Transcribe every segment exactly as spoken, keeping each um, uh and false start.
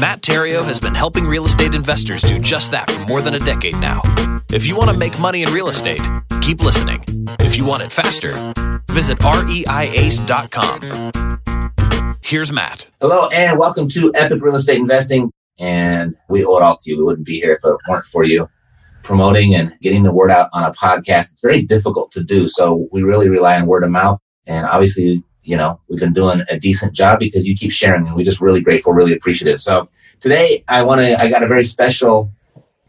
Matt Terrio has been helping real estate investors do just that for more than a decade now. If you want to make money in real estate, keep listening. If you want it faster, visit R E I A C E dot com. Here's Matt. Hello, and welcome to Epic Real Estate Investing. And we owe it all to you. We wouldn't be here if it weren't for you promoting and getting the word out on a podcast. It's very difficult to do, so we really rely on word of mouth. And obviously, you know, we've been doing a decent job because you keep sharing, and we're just really grateful, really appreciative. So today, I want to—I got a very special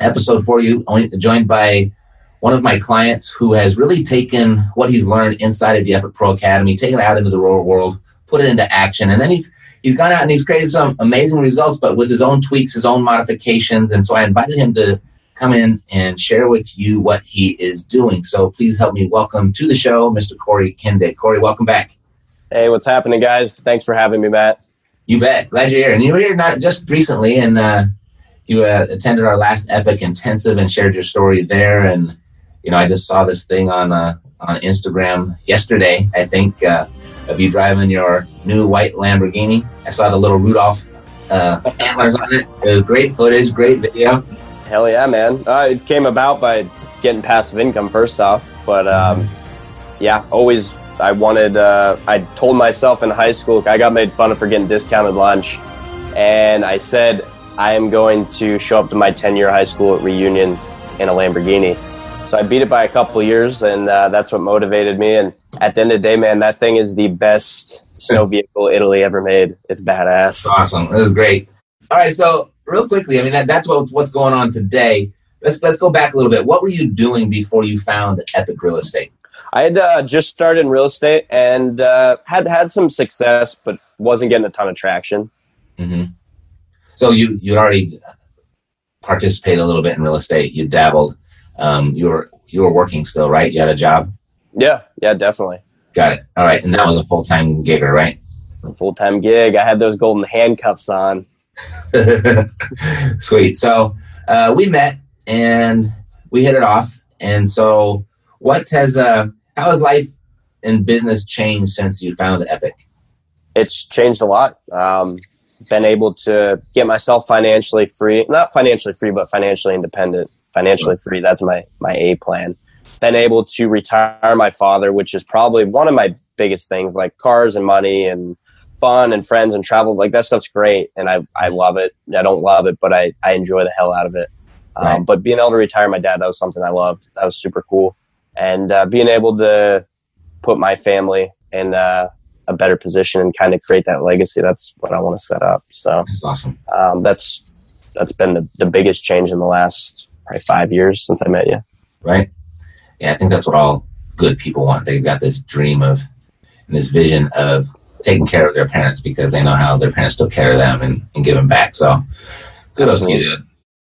episode for you. I'm joined by one of my clients who has really taken what he's learned inside of the Effort Pro Academy, taken it out into the real world, put it into action, and then he's. He's gone out and he's created some amazing results, but with his own tweaks, his own modifications. And so I invited him to come in and share with you what he is doing. So please help me welcome to the show, Mister Corey Kende. Corey, welcome back. Hey, what's happening, guys? Thanks for having me, Matt. You bet. Glad you're here. And you were here not just recently, and uh, you uh, attended our last Epic Intensive and shared your story there. And, you know, I just saw this thing on uh, on Instagram yesterday, I think, uh, of you driving your new white Lamborghini. I saw the little Rudolph uh, antlers on it. It was great footage, great video. Hell yeah, man. Uh, it came about by getting passive income first off. But um, yeah, always I wanted, uh, I told myself in high school, I got made fun of for getting discounted lunch. And I said, I am going to show up to my ten-year high school reunion in a Lamborghini. So I beat it by a couple of years, and uh, that's what motivated me. And at the end of the day, man, that thing is the best snow vehicle Italy ever made. It's badass. Awesome. This is great. All right. So real quickly, I mean, that, that's what, what's going on today. Let's let's go back a little bit. What were you doing before you found Epic Real Estate? I had uh, just started in real estate and uh, had had some success, but wasn't getting a ton of traction. Mm-hmm. So you you already participated a little bit in real estate. You dabbled. Um, you were you were working still, right? You had a job? Yeah, yeah, definitely. Got it. All right. And that was a full-time gigger, right? A full-time gig. I had those golden handcuffs on. Sweet. So uh, we met and we hit it off. And so what has, uh, how has life and business changed since you found Epic? It's changed a lot. Um, been able to get myself financially free, not financially free, but financially independent. Financially free, that's my my A plan. Been able to retire my father, which is probably one of my biggest things, like cars and money and fun and friends and travel. Like that stuff's great, and I I love it. I don't love it, but I, I enjoy the hell out of it. Right. Um, but being able to retire my dad, that was something I loved. That was super cool. And uh, being able to put my family in uh, a better position and kind of create that legacy, that's what I want to set up. So that's awesome. Um, that's, that's been the, the biggest change in the last... probably five years since I met you. Right. Yeah. I think that's what all good people want. They've got this dream of, and this vision of taking care of their parents because they know how their parents took care of them and, and give them back. So good. Absolutely. On you, dude.